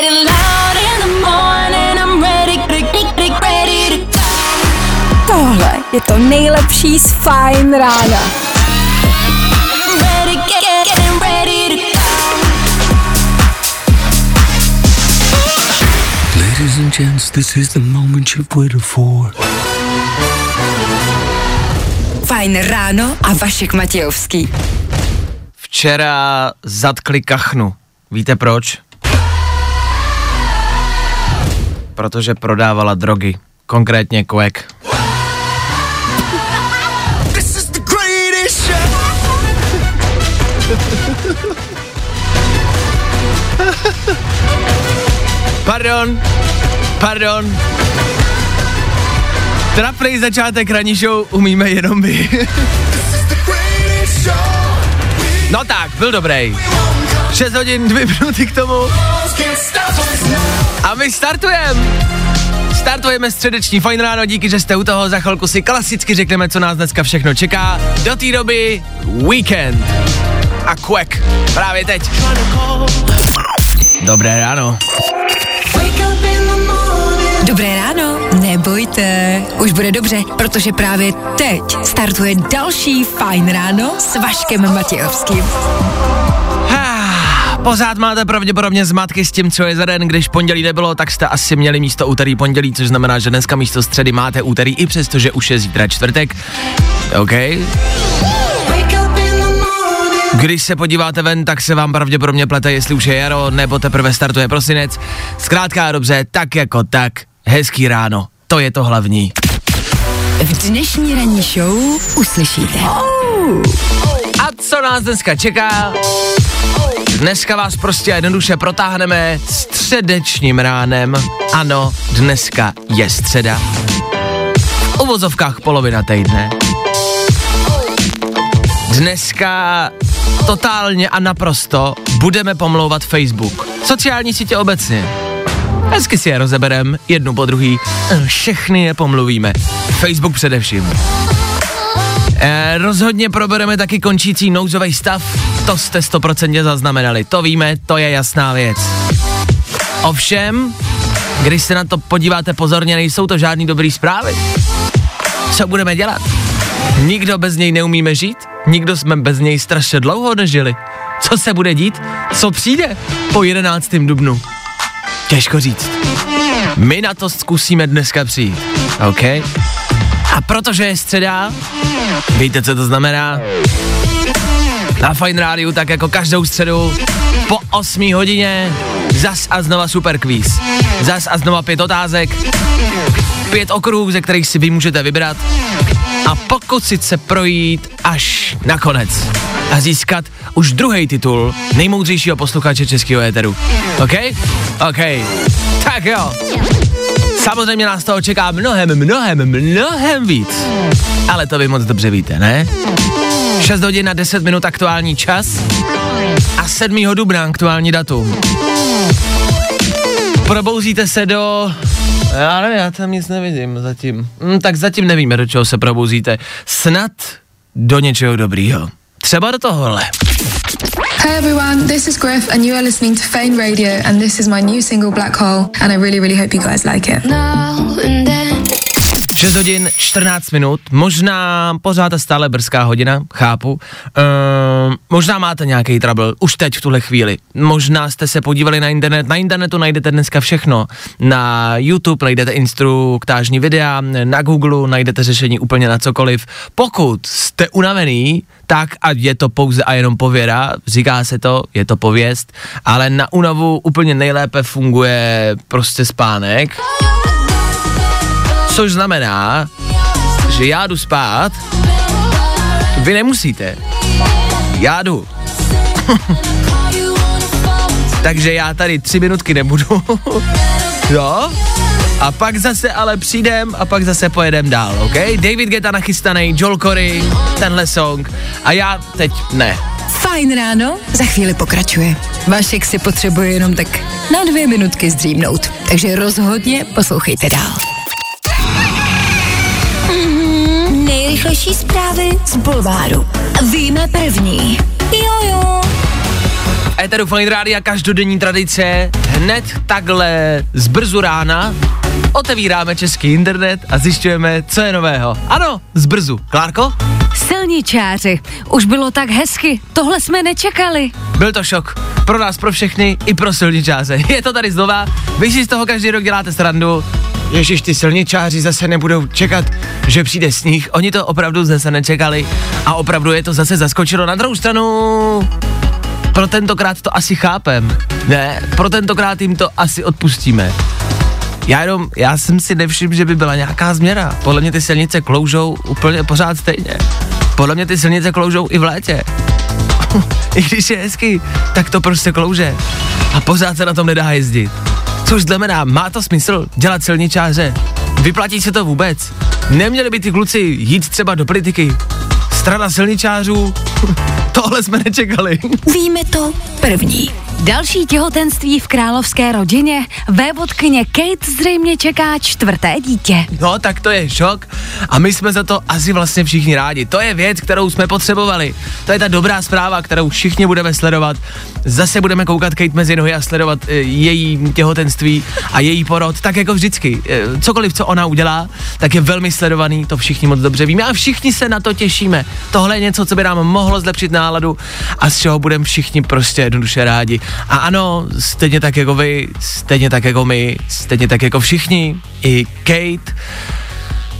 getting loud in the morning, I'm ready to go. Tohle je to nejlepší z Fajn rána. Ladies and gents, this is the moment you've waited for. Fajn ráno a Vašek Matějovský. Včera zatkli kachnu. Víte proč? Protože prodávala drogy. Konkrétně kvek. Pardon. Trapnej začátek ranní show umíme jenom my. No tak, byl dobrý. 6 hodin, 2 minuty k tomu. A my startujeme středeční Fajn ráno, díky, že jste u toho. Za chvilku si klasicky řekneme, co nás dneska všechno čeká. Do té doby Weekend a Quack právě teď. Dobré ráno. Dobré ráno, nebojte, už bude dobře, protože právě teď startuje další Fajn ráno s Vaškem Matějovským. Pořád máte pravděpodobně zmatky s tím, co je za den, když pondělí nebylo, tak jste asi měli místo úterý pondělí, což znamená, že dneska místo středy máte úterý, i přesto, že už je zítra čtvrtek. OK. Když se podíváte ven, tak se vám pravděpodobně plete, jestli už je jaro, nebo teprve startuje prosinec. Zkrátka dobře, tak jako tak, hezký ráno, to je to hlavní. V dnešní ranní show uslyšíte. A co nás dneska čeká? Dneska vás prostě jednoduše protáhneme středečním ránem. Ano, dneska je středa. V uvozovkách polovina týdne. Dneska totálně a naprosto budeme pomlouvat Facebook. Sociální sítě obecně. Hezky si je rozeberem, jednu po druhý. Všechny je pomluvíme. Facebook především. Rozhodně probereme taky končící nouzový stav. To jste 100% zaznamenali. To víme, to je jasná věc. Ovšem, když se na to podíváte pozorně, nejsou to žádný dobrý zprávy. Co budeme dělat? Nikdo bez něj neumíme žít, nikdo jsme bez něj strašně dlouho nežili. Co se bude dít? Co přijde po 11. dubnu? Těžko říct. My na to zkusíme dneska přijít, OK? A protože je středa, víte, co to znamená? Na Fajn rádiu, tak jako každou středu, po 8 hodině, zas a znova super kvíz. Zas a znova 5 otázek, 5 okruhů, ze kterých si vy můžete vybrat a pokusit se projít až na konec a získat už druhý titul nejmoudřejšího posluchače českého éteru. OK? OK. Tak jo. Samozřejmě nás toho čeká mnohem víc. Ale to vy moc dobře víte, ne? 6 hodin a 10 minut aktuální čas a 7. dubna aktuální datum. Probouzíte se do... Já nevím, já tam nic nevidím zatím. Tak zatím nevíme, do čeho se probouzíte. Snad do něčeho dobrýho. Třeba do tohohle. Hey everyone, this is Griff and you are listening to Fajn Radio and this is my new single Black Hole and I really hope you guys like it. 6 hodin, 14 minut, možná pořád a stále brzká hodina, chápu. Možná máte nějaký trouble, už teď v tuhle chvíli. Možná jste se podívali na internet, na internetu najdete dneska všechno. Na YouTube najdete instruktážní videa, na Google najdete řešení úplně na cokoliv. Pokud jste unavený, tak a je to pouze a jenom pověra, říká se to, je to pověst, ale na únavu úplně nejlépe funguje prostě spánek. Což znamená, že já jdu spát, vy nemusíte, já jdu. Takže já tady 3 minutky nebudu, jo? A pak zase ale přijdem a pak zase pojedem dál, OK? David Guetta nachystanej, Joel Corry, tenhle song a já teď ne. Fajn ráno, za chvíli pokračuje. Vašek si potřebuje jenom tak na 2 minutky zdřímnout, takže rozhodně poslouchejte dál. Nejrychlejší zprávy z bulváru. Víme první. Jojo. A je tady Fajn Rádia, každodenní tradice. Hned takhle z brzu rána otevíráme český internet a zjišťujeme, co je nového. Ano, z brzu. Klárko? Silničáři, už bylo tak hezky, tohle jsme nečekali. Byl to šok. Pro nás, pro všechny i pro silničáře. Je to tady znova, vy si z toho každý rok děláte srandu. Ježiš, ty silničáři zase nebudou čekat, že přijde sníh. Oni to opravdu zase nečekali a opravdu je to zase zaskočilo. Na druhou stranu, pro tentokrát to asi chápem. Ne, pro tentokrát jim to asi odpustíme. Já jsem si nevšiml, že by byla nějaká změna. Podle mě ty silnice kloužou úplně pořád stejně. Podle mě ty silnice kloužou i v létě. I když je hezky, tak to prostě klouže. A pořád se na tom nedá jezdit. Což znamená, má to smysl dělat silničáře? Vyplatí se to vůbec? Neměli by ty kluci jít třeba do politiky? Strana silničářů? Tohle jsme nečekali. Víme to první. Další těhotenství v královské rodině. Vévodkyně Kate zřejmě čeká 4. dítě. No, tak to je šok a my jsme za to asi vlastně všichni rádi. To je věc, kterou jsme potřebovali. To je ta dobrá zpráva, kterou všichni budeme sledovat. Zase budeme koukat Kate mezi nohy a sledovat její těhotenství a její porod, tak jako vždycky. Cokoliv, co ona udělá, tak je velmi sledovaný, to všichni moc dobře víme a všichni se na to těšíme. Tohle je něco, co by nám mohlo zlepšit náladu a z čeho budeme všichni prostě jednoduše rádi. A ano, stejně tak jako vy, stejně tak jako my, stejně tak jako všichni, i Kate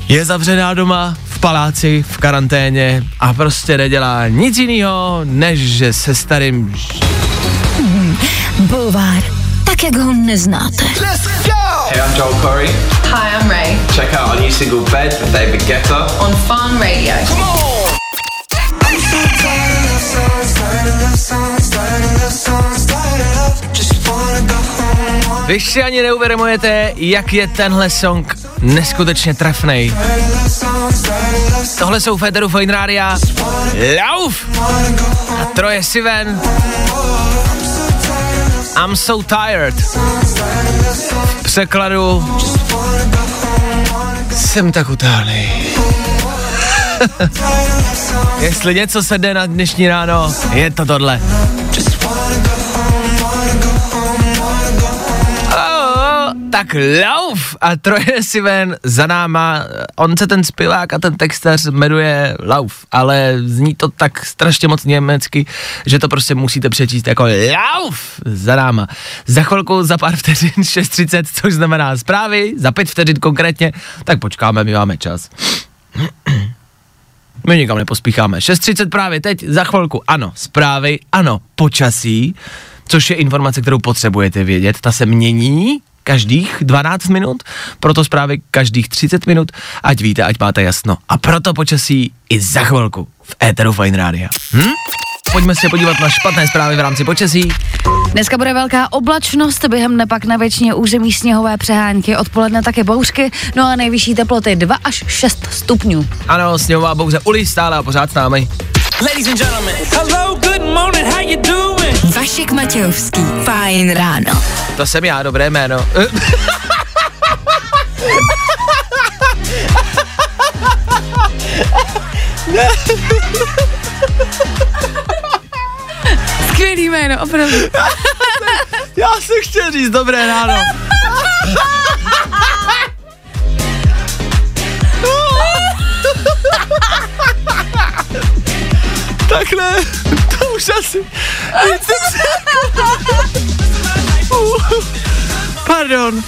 je zavřená doma v paláci, v karanténě a prostě nedělá nic jiného, než že se starým... Bulvár, tak jak ho neznáte. Let's go! Hey, I'm Joel Corry. Hi, I'm Ray. Check out our new single Bed with David Guetta on Fajn Radio. Come on! Vy si ani neuvědomujete, jak je tenhle song neskutečně trefnej. Tohle jsou Federu Fajn Rádia. Lauf! A Troje Sivan. I'm so tired. V překladu jsem tak utáhlý. Jestli něco se jde na dnešní ráno, je to tohle. Tak lauf a Troje Sivan za náma. On se ten zpěvák a ten textař jmenuje Lauf, ale zní to tak strašně moc německy, že to prostě musíte přečíst jako lauf za náma. Za chvilku, za pár vteřin, 6:30, což znamená zprávy, za 5 vteřin konkrétně, tak počkáme, my máme čas. My nikam nepospícháme. 6:30 právě teď, za chvilku, ano, zprávy, ano, počasí, což je informace, kterou potřebujete vědět, ta se mění každých 12 minut, proto zprávy každých 30 minut, ať víte, ať máte jasno. A proto počasí i za chvilku v éteru Fajn Rádia. Pojďme se podívat na špatné zprávy v rámci počasí. Dneska bude velká oblačnost, během dne pak na většině území sněhové přehánky, odpoledne taky bouřky, no a nejvyšší teploty 2 až 6 stupňů. Ano, sněhová bouře Uli stále a pořád s námi. Ladies and gentlemen, hello, good morning, how you doing? Vašek Matějovský, Fajn ráno. To jsem já, dobré jméno. Skvělý jméno, opravdu. Já jsem chtěl říct dobré ráno. Takhle, to už asi nic Pardon,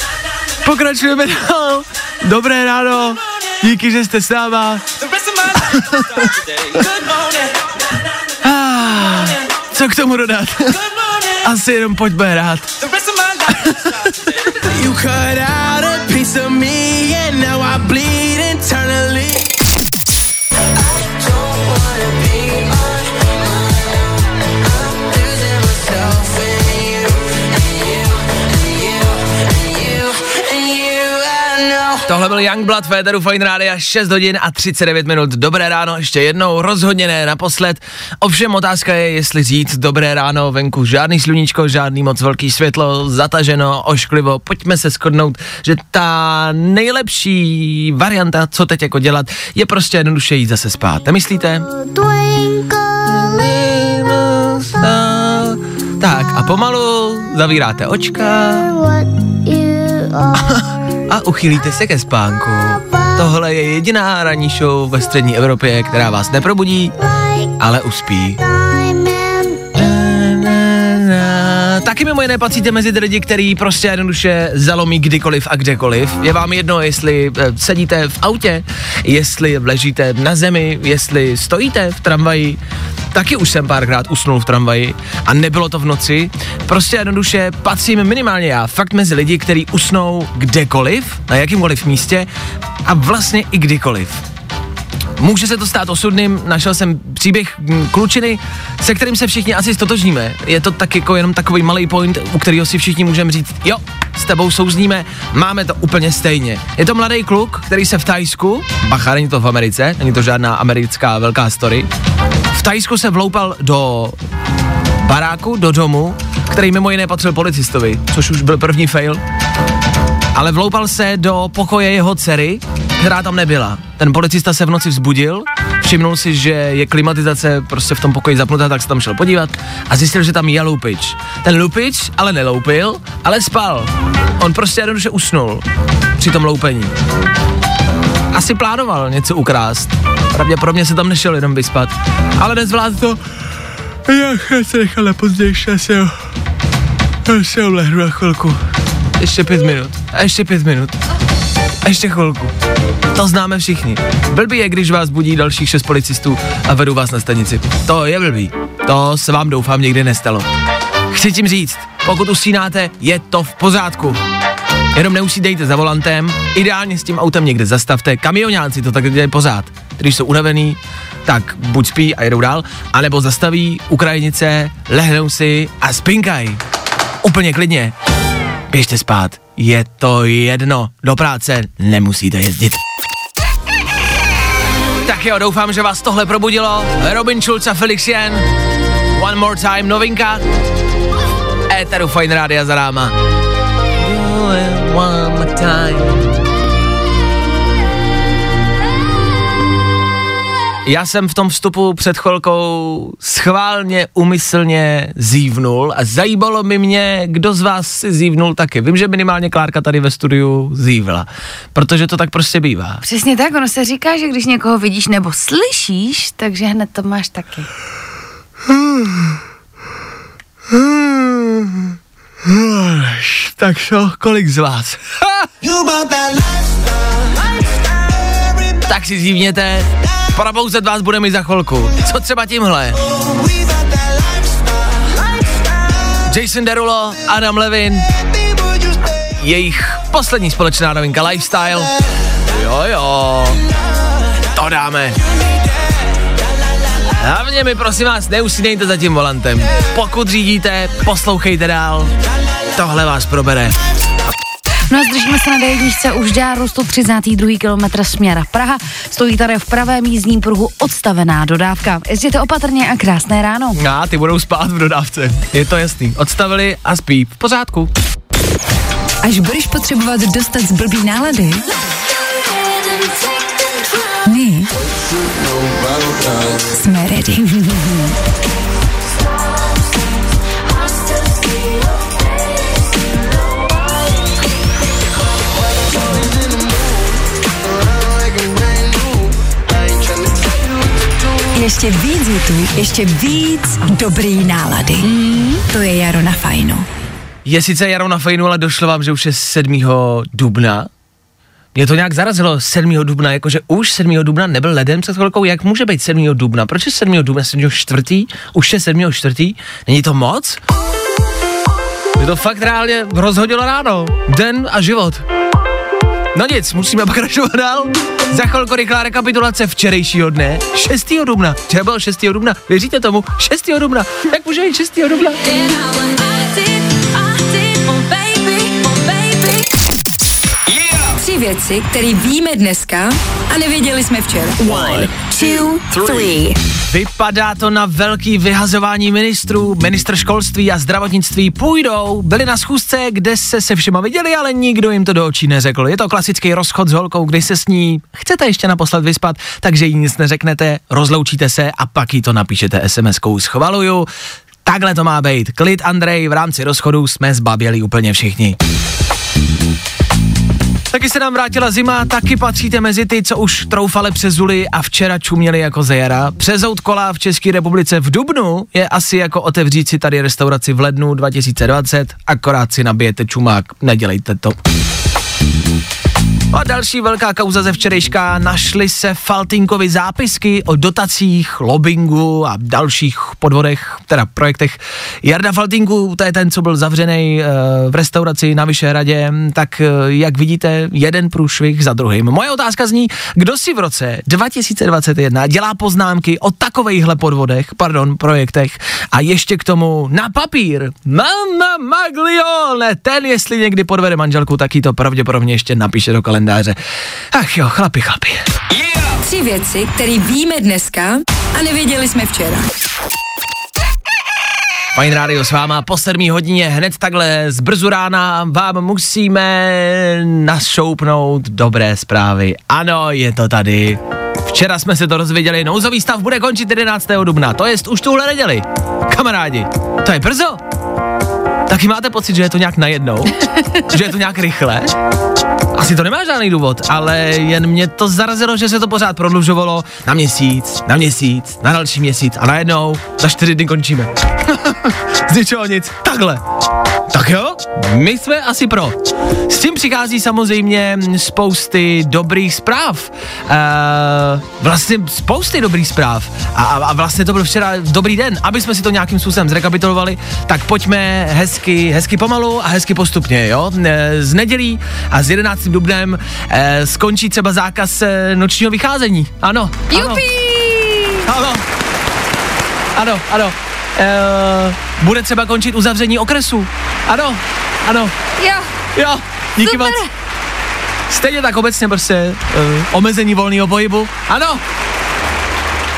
pokračujeme dál. Dobré ráno, díky, že jste s náma. Co k tomu dodat? Asi jenom pojďme hrát. Tohle byl Young Blood v éteru Fajn Rádia, 6:39. Dobré ráno, ještě jednou, rozhodně ne naposled. Ovšem otázka je, jestli říct dobré ráno, venku žádný sluníčko, žádný moc velký světlo, zataženo, ošklivo. Pojďme se shodnout, že ta nejlepší varianta, co teď jako dělat, je prostě jednoduše jít zase spát. Nemyslíte? Tak a pomalu zavíráte očka a uchýlíte se ke spánku. Tohle je jediná ranní show ve střední Evropě, která vás neprobudí, ale uspí. Taky mimo jiné patříte mezi lidi, který prostě jednoduše zalomí kdykoliv a kdekoliv. Je vám jedno, jestli sedíte v autě, jestli ležíte na zemi, jestli stojíte v tramvaji. Taky už jsem párkrát usnul v tramvaji a nebylo to v noci. Prostě jednoduše patřím minimálně já fakt mezi lidi, který usnou kdekoliv, na jakýmkoliv místě a vlastně i kdykoliv. Může se to stát osudným, našel jsem příběh klučiny, se kterým se všichni asi stotožníme. Je to tak jako jenom takový malý point, u kterého si všichni můžeme říct, jo, s tebou souzníme, máme to úplně stejně. Je to mladý kluk, který se v Thajsku, bacha, není to v Americe, není to žádná americká velká story, v Thajsku se vloupal do baráku, do domu, který mimo jiné patřil policistovi, což už byl první fail. Ale vloupal se do pokoje jeho dcery, která tam nebyla. Ten policista se v noci vzbudil, všimnul si, že je klimatizace prostě v tom pokoji zapnutá, tak se tam šel podívat a zjistil, že tam je lupič. Ten lupič ale neloupil, ale spal. On prostě jednoduše usnul při tom loupení. Asi plánoval něco ukrást. Pravděpodobně se tam nešel jenom vyspat. Ale nezvládl to. Já se nechal na pozdější, já se ulehnu na chvilku. Ještě 5 minut, a ještě 5 minut, a ještě chvilku. To známe všichni. Blbý je, když vás budí dalších 6 policistů a vedou vás na stanici. To je blbý. To se vám doufám někdy nestalo. Chci tím říct, pokud usínáte, je to v pořádku. Jenom neusídejte za volantem, ideálně s tím autem někde zastavte. Kamionáci to tak dělají pořád. Když jsou unavený, tak buď spí a jedou dál, anebo zastaví u krajnice, lehnou si a spinkají. Úplně klidně. Běžte spát, je to jedno, do práce nemusíte jezdit. Tak jo, doufám, že vás tohle probudilo. Robin Schulz a Felix Jaehn, One More Time, novinka. Éteru Fajn Rádia za náma. One more time. Já jsem v tom vstupu před chvilkou schválně, umyslně zívnul a zajíbalo mi mě, kdo z vás si zívnul taky. Vím, že minimálně Klárka tady ve studiu zívla, protože to tak prostě bývá. Přesně tak, ono se říká, že když někoho vidíš nebo slyšíš, takže hned to máš taky. Tak co, kolik z vás? Tak si zívněte. Probouzet vás budeme i za chvilku. Co třeba tímhle? Jason Derulo, Adam Levine, jejich poslední společná novinka Lifestyle. Jo, to dáme. Hlavně mi prosím vás, neusínejte za tím volantem. Pokud řídíte, poslouchejte dál. Tohle vás probere. No a zdržíme se na D1 už Žďáru, 132 km směra Praha. Stojí tady v pravém jízdním pruhu odstavená dodávka. Jezděte opatrně a krásné ráno. A ty budou spát v dodávce, je to jasný. Odstavili a spí, v pořádku. Až budeš potřebovat dostat z blbý nálady, my jsme ready. Ještě víc hitů, ještě víc dobrý nálady. To je jaro na Fajnu. Je sice jaro na Fajnu, ale došlo vám, že už je 7. dubna. Mě to nějak zarazilo 7. dubna, jakože už 7. dubna nebyl leden před chvilkou. Jak může být 7. dubna? Proč je 7. dubna, 7. čtvrtý? Už je 7. čtvrtý? Není to moc? Mě to fakt reálně rozhodilo ráno. Den a život. No nic, musíme pokračovat dál. Za chvilku rychlá rekapitulace včerejšího dne, 6. dubna. Včera bylo 6. dubna, věříte tomu? 6. dubna, tak může jít 6. dubna. Yeah. 3 věci, které víme dneska a nevěděli jsme včera. 1, 2, 3. Vypadá to na velký vyhazování ministrů. Ministr školství a zdravotnictví půjdou. Byli na schůzce, kde se všema viděli, ale nikdo jim to do očí neřekl. Je to klasický rozchod s holkou, kdy se s ní chcete ještě naposled vyspat, takže jí nic neřeknete, rozloučíte se a pak jí to napíšete SMS-kou. Schvaluju. Takhle to má být. Klid, Andrej, v rámci rozchodu jsme zbaběli úplně všichni. Taky se nám vrátila zima, taky patříte mezi ty, co už troufale přes Uli a včera čuměli jako ze jara. Přezout kola v České republice v dubnu je asi jako otevřít si tady restauraci v lednu 2020, akorát si nabijete čumák, nedělejte to. A další velká kauza ze včerejška, našly se Faltýnkovi zápisky o dotacích, lobbingu a dalších podvodech, teda projektech. Jarda Faltýnku, to je ten, co byl zavřený v restauraci na Vyšehradě, tak jak vidíte, jeden průšvih za druhým. Moje otázka zní, kdo si v roce 2021 dělá poznámky o takovejhle podvodech, projektech a ještě k tomu na papír. Mamma Maglione, ten jestli někdy podvede manželku, tak jí to pravděpodobně ještě napíše do kalendáře. Ach jo, chlapi. Yeah! 3 věci, které víme dneska a nevěděli jsme včera. Fajn Rádio s váma po 7. hodině hned takhle z brzu rána vám musíme našoupnout dobré zprávy. Ano, je to tady. Včera jsme se to dozvěděli, nouzový stav bude končit 11. dubna, to jest už tuhle neděli. Kamarádi, to je brzo. Taky máte pocit, že je to nějak najednou? Že je to nějak rychle? Asi to nemá žádný důvod, ale jen mě to zarazilo, že se to pořád prodlužovalo na měsíc, na další měsíc a najednou za 4 dny končíme. Z ničeho nic, takhle. Tak jo, my jsme asi pro. S tím přichází samozřejmě spousty dobrých zpráv. Vlastně spousty dobrých zpráv. A vlastně to byl včera dobrý den. Aby jsme si to nějakým způsobem zrekapitulovali, tak pojďme hezky pomalu a hezky postupně, jo. Z nedělí a z 11. dubnem skončí třeba zákaz nočního vycházení. Ano. Jupi! Ano. Bude třeba končit uzavření okresu. Ano. Jo, díky super. Moc. Stejně tak obecně prostě omezení volného pohybu. Ano.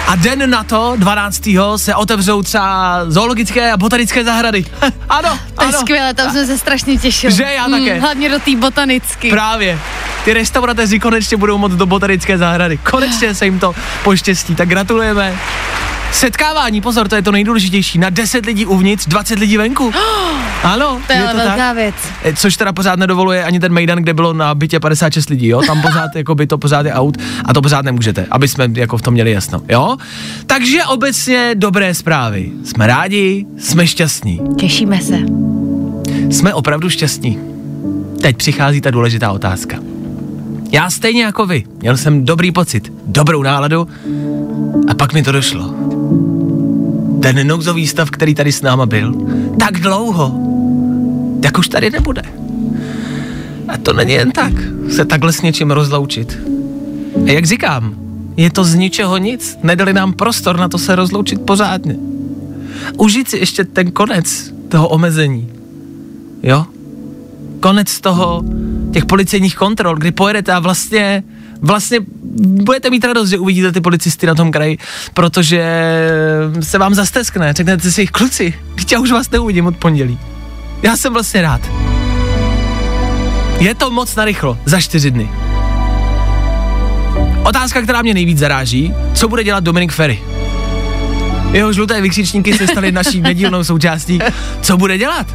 A den na to, 12. se otevřou třeba zoologické a botanické zahrady. Ano. To je skvělé, tam jsme se strašně těšili. Že já také. Hlavně do té botanické. Právě. Ty restauratéři konečně budou moct do botanické zahrady. Konečně se jim to poštěstí. Tak gratulujeme. Setkávání, pozor, to je to nejdůležitější. Na 10 lidí uvnitř, 20 lidí venku. Ano, to je velká tak? Věc. Což teda pořád nedovoluje ani ten mejdan, kde bylo na bytě 56 lidí, jo? Tam pořád, jako by to pořád je out a to pořád nemůžete, aby jsme jako v tom měli jasno, jo? Takže obecně dobré zprávy. Jsme rádi, jsme šťastní. Těšíme se. Jsme opravdu šťastní. Teď přichází ta důležitá otázka. Já stejně jako vy, měl jsem dobrý pocit, dobrou náladu a pak mi to došlo. Ten nouzový stav, který tady s náma byl, tak dlouho, jak už tady nebude. A to není jen tak, se takhle s něčím rozloučit. A jak říkám, je to z ničeho nic, nedali nám prostor na to se rozloučit pořádně. Užít si ještě ten konec toho omezení, jo? Konec toho, těch policejních kontrol, kdy pojedete a vlastně budete mít radost, že uvidíte ty policisty na tom kraji, protože se vám zasteskne, řeknete si jich kluci, teď já už vás neuvidím od pondělí. Já jsem vlastně rád. Je to moc narychlo, za 4 dny. Otázka, která mě nejvíc zaráží, co bude dělat Dominik Feri? Jeho žluté vykřičníky se staly naší nedílnou součástí. Co bude dělat?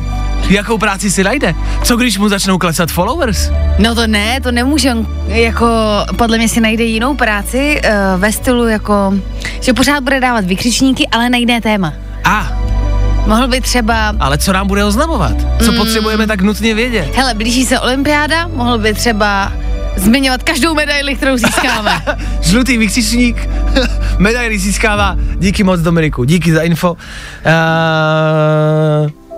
Jakou práci si najde? Co když mu začnou klesat followers? No to ne, to nemůže. Jako, podle mě si najde jinou práci ve stylu jako, že pořád bude dávat vykřičníky, ale na jiné téma. Mohl by třeba... Ale co nám bude oznamovat? Co potřebujeme tak nutně vědět? Hele, blíží se olympiáda, mohl by třeba zmiňovat každou medaili, kterou získáme. Žlutý vykřičník medaili získává. Díky moc, Dominiku, díky za info.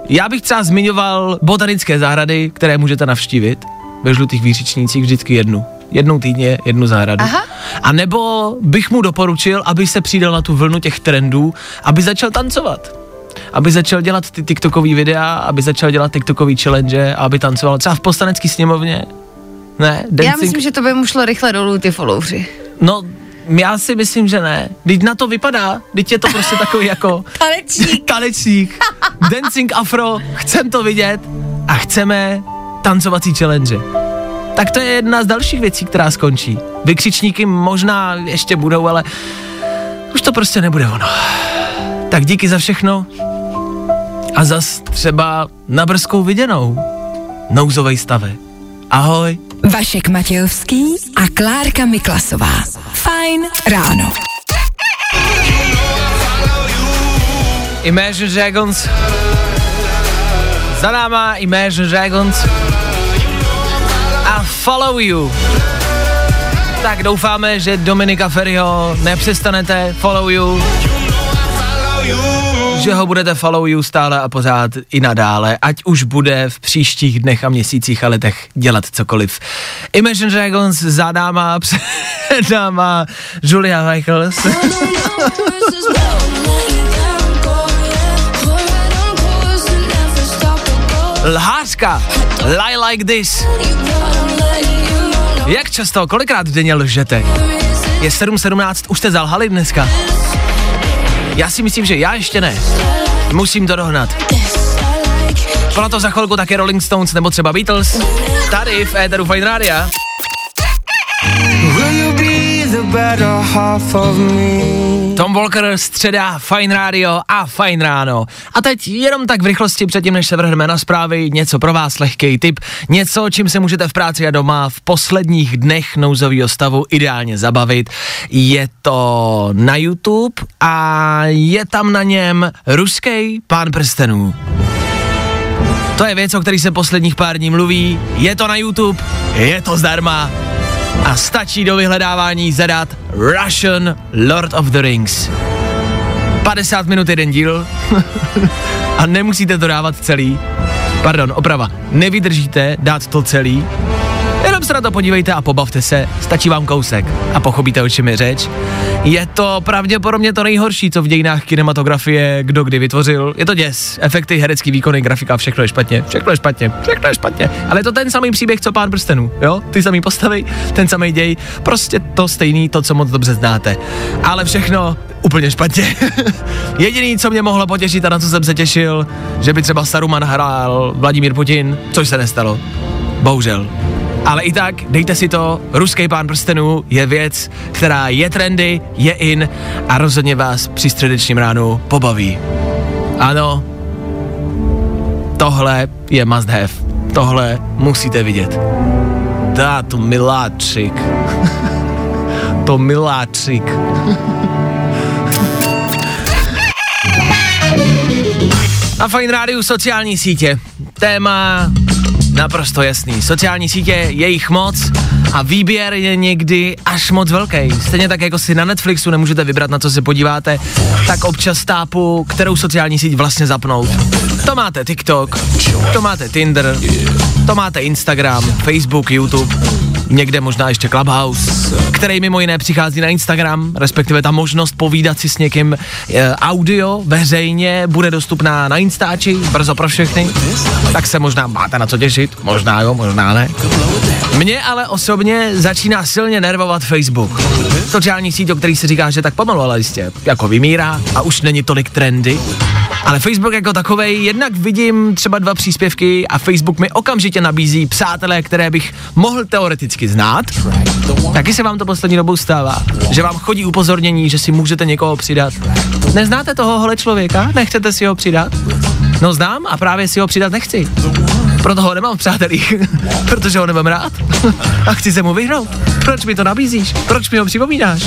Já bych třeba zmiňoval botanické zahrady, které můžete navštívit ve žlutých výřičnících vždycky jednu. Jednou týdně, jednu zahradu. Aha. A nebo bych mu doporučil, aby se přidal na tu vlnu těch trendů, aby začal tancovat. Aby začal dělat ty tiktokový videa, aby začal dělat tiktokový challenge, aby tancoval třeba v Poslanecké sněmovně. Ne, dancing. Já myslím, že to by mu šlo rychle dolů ty followři. No, já si myslím, že ne. Teď na to vypadá, teď je to prostě takový jako... Tanečník. Dancing afro, chcem to vidět a chceme tancovací challenge. Tak to je jedna z dalších věcí, která skončí. Vykřičníky možná ještě budou, ale už to prostě nebude ono. Tak díky za všechno. a zas třeba na brzkou viděnou. Nouzovej stave. Ahoj. Vašek Matějovský a Klárka Miklasová. Fajn ráno. Imagine Dragons. Za náma Imagine Dragons a Follow You. Tak doufáme, že Dominika Feriho nepřestanete Follow You, že ho budete Follow You stále a pořád i nadále, ať už bude v příštích dnech a měsících a letech dělat cokoliv. Imagine Dragons za náma, před náma Julia Michaels. Lhářka, Lie Like This. Jak často, kolikrát v denně lžete? Je 7:17, už jste zalhali dneska? Já si myslím, že já ještě ne. Musím to dohnat. Bylo to za chvilku také Rolling Stones nebo třeba Beatles. Tady v éteru Fajn Rádia. Tom Volker, středa, Fajn Rádio a Fajn ráno. A teď jenom tak v rychlosti předtím, než se vrhneme na zprávy, něco pro vás, lehkej tip, něco, čím se můžete v práci a doma v posledních dnech nouzového stavu ideálně zabavit. Je to na YouTube a je tam na něm ruský Pán prstenů. To je věc, o který se posledních pár dní mluví, je to na YouTube, je to zdarma. A stačí do vyhledávání zadat Russian Lord of the Rings. 50 minut jeden díl a nemusíte to dávat celý. Pardon, oprava, nevydržíte dát to celý. Jenom se na to podívejte a pobavte se, stačí vám kousek a pochopíte, o čem je řeč. Je to pravděpodobně to nejhorší, co v dějinách kinematografie kdo kdy vytvořil. Je to děs, efekty, herecký výkony, grafika, všechno je špatně. Ale je to ten samý příběh, co Pán prstenů, jo? Ty samý postavy, ten samý děj, prostě to stejný, to, co moc dobře znáte. Ale všechno úplně špatně. Jediný, co mě mohlo potěšit a na co jsem se těšil, že by třeba Saruman hrál Vladimír Putin, což se nestalo. Bohužel. Ale i tak, dejte si to, ruský Pán prstenů je věc, která je trendy, je in a rozhodně vás při středečním ránu pobaví. Ano, tohle je must have, tohle musíte vidět. To miláčik, to miláčik. Na Fajn rádiu sociální sítě, téma... Naprosto jasný. Sociální sítě, jejich moc a výběr je někdy až moc velký. Stejně tak, jako si na Netflixu nemůžete vybrat, na co se podíváte, tak občas tápu, kterou sociální síť vlastně zapnout. To máte TikTok, to máte Tinder, to máte Instagram, Facebook, YouTube, někde možná ještě Clubhouse, který mimo jiné přichází na Instagram, respektive ta možnost povídat si s někým audio veřejně bude dostupná na Instači, brzo pro všechny, tak se možná máte na co těšit, možná jo, možná ne. Mě ale osobně začíná silně nervovat Facebook. Sociální síť, o který se říká, že tak pomalu, ale jistě, jako vymírá a už není tolik trendy. Ale Facebook jako takovej, jednak vidím třeba 2 příspěvky a Facebook mi okamžitě nabízí přátelé, které bych mohl teoreticky znát. Taky se vám to poslední dobou stává, že vám chodí upozornění, že si můžete někoho přidat. Neznáte tohohle člověka? Nechcete si ho přidat? No znám a právě si ho přidat nechci. Proto ho nemám v přátelích, protože ho nemám rád a chci se mu vyhnout. Proč mi to nabízíš? Proč mi ho připomínáš?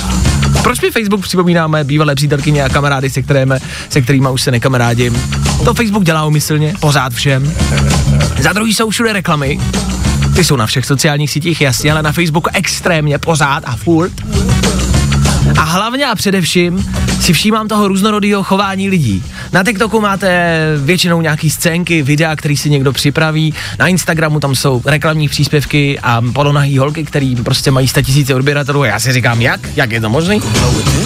Proč mi Facebook připomíná mé bývalé přítelkyně a kamarády, se kterými už se nekamarádím? To Facebook dělá úmyslně, pořád všem. Za druhý jsou všude reklamy. Ty jsou na všech sociálních sítích, jasně, ale na Facebooku extrémně, pořád a furt. A hlavně a především si všímám toho různorodého chování lidí. Na TikToku máte většinou nějaký scénky, videa, který si někdo připraví. Na Instagramu tam jsou reklamní příspěvky a polonahý holky, který prostě mají 100 000 odběratelů. A já si říkám, jak je to možný?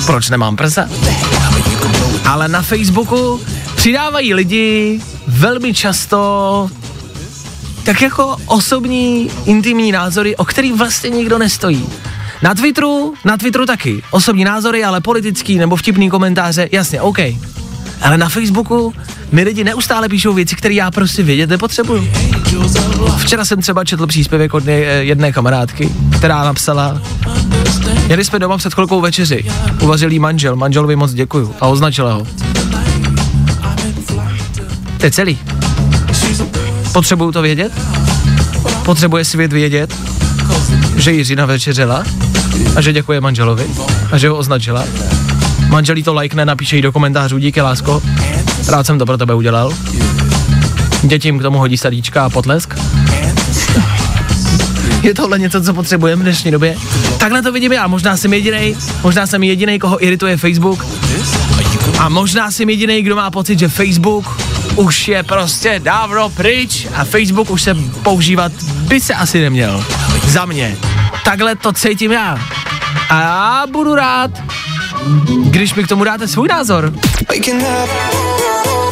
Proč nemám prsa? Ale na Facebooku přidávají lidi velmi často tak jako osobní, intimní názory, o kterých vlastně nikdo nestojí. Na Twitteru taky. Osobní názory, ale politický nebo vtipný komentáře, jasně, OK. Ale na Facebooku mi lidi neustále píšou věci, které já prostě vědět nepotřebuju. Včera jsem třeba četl příspěvek od jedné kamarádky, která napsala: jeli jsme doma před chvilkou večeři, uvařil jí manžel, manželovi moc děkuju, a označila ho. To je celý. Potřebuju to vědět? Potřebuje svět vědět, že Jiřina večeřela a že děkuje manželovi a že ho označila? Manželí to lajkne, napíše jí do komentářů, díky lásko, rád jsem to pro tebe udělal. Dětím k tomu hodí srdíčka a potlesk. Je tohle něco, co potřebujeme v dnešní době? Takhle to vidím já, možná jsem jedinej, koho irituje Facebook. A možná jsem jedinej, kdo má pocit, že Facebook už je prostě dávno pryč a Facebook už se používat by se asi neměl. Za mě. Takhle to cítím já. A já budu rád, když mi k tomu dáte svůj názor.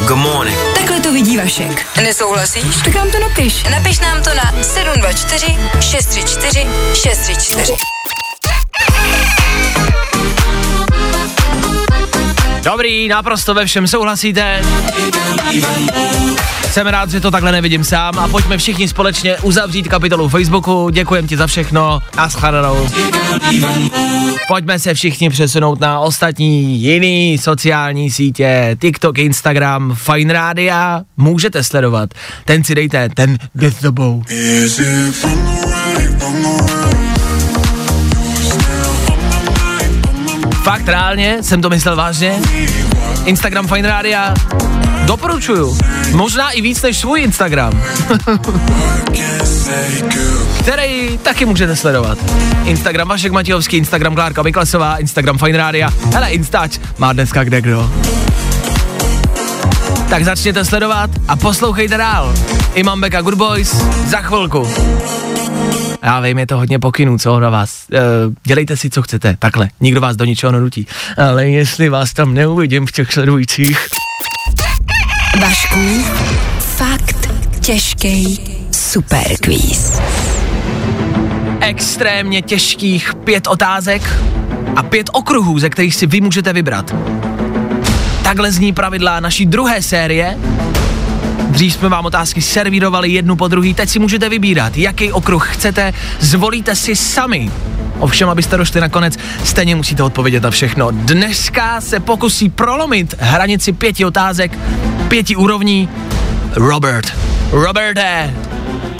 Good morning. Takhle to vidí Vašek. Nesouhlasíš? Tak nám to napiš. Napiš nám to na 724 634 634. Dobrý, naprosto ve všem souhlasíte. Jsem rád, že to takhle nevidím sám a pojďme všichni společně uzavřít kapitolu Facebooku. Děkujem ti za všechno a shledanou. Pojďme se všichni přesunout na ostatní jiný sociální sítě, TikTok, Instagram, Fajn Rádia. Můžete sledovat, ten si dejte, ten jde s tobou. Fakt reálně, jsem to myslel vážně. Instagram Fajn Rádia. Doporučuju. Možná i víc než svůj Instagram. Který taky můžete sledovat. Instagram Vašek Matějovský, Instagram Klárka Miklasová, Instagram Fajn Rádia. Hele, Instač má dneska kdekdo. Tak začněte sledovat a poslouchejte dál. Imam Beka Good Boys za chvilku. Já vím, je to hodně pokynů, co na vás. Dělejte si, co chcete, takhle. Nikdo vás do ničeho nenutí. Ale jestli vás tam neuvidím v těch sledujících. Vašku, fakt těžkej superkvíz. Extrémně těžkých 5 otázek a 5 okruhů, ze kterých si vy můžete vybrat. Takhle zní pravidla naší druhé série. Dřív jsme vám otázky servírovali jednu po druhý, teď si můžete vybírat, jaký okruh chcete, zvolíte si sami. Ovšem, abyste došli nakonec, stejně musíte odpovědět na všechno. Dneska se pokusí prolomit hranici 5 otázek, 5 úrovní.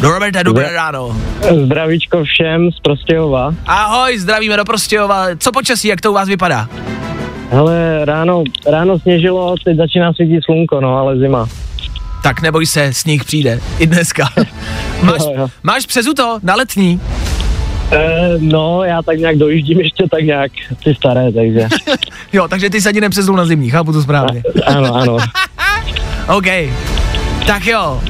Roberte, dobré ráno. Zdravíčko všem z Prostějova. Ahoj, zdravíme do Prostějova. Co počasí, jak to u vás vypadá? Hele, ráno sněžilo, teď začíná svítit slunko, no, ale zima. Tak neboj se, sníh přijde, i dneska. Máš přezuto na letní? No, já tak nějak dojíždím ještě tak nějak ty staré, takže. Jo, takže ty se ani nepřezul na zimní, chápu to správně. Ano. OK, tak jo.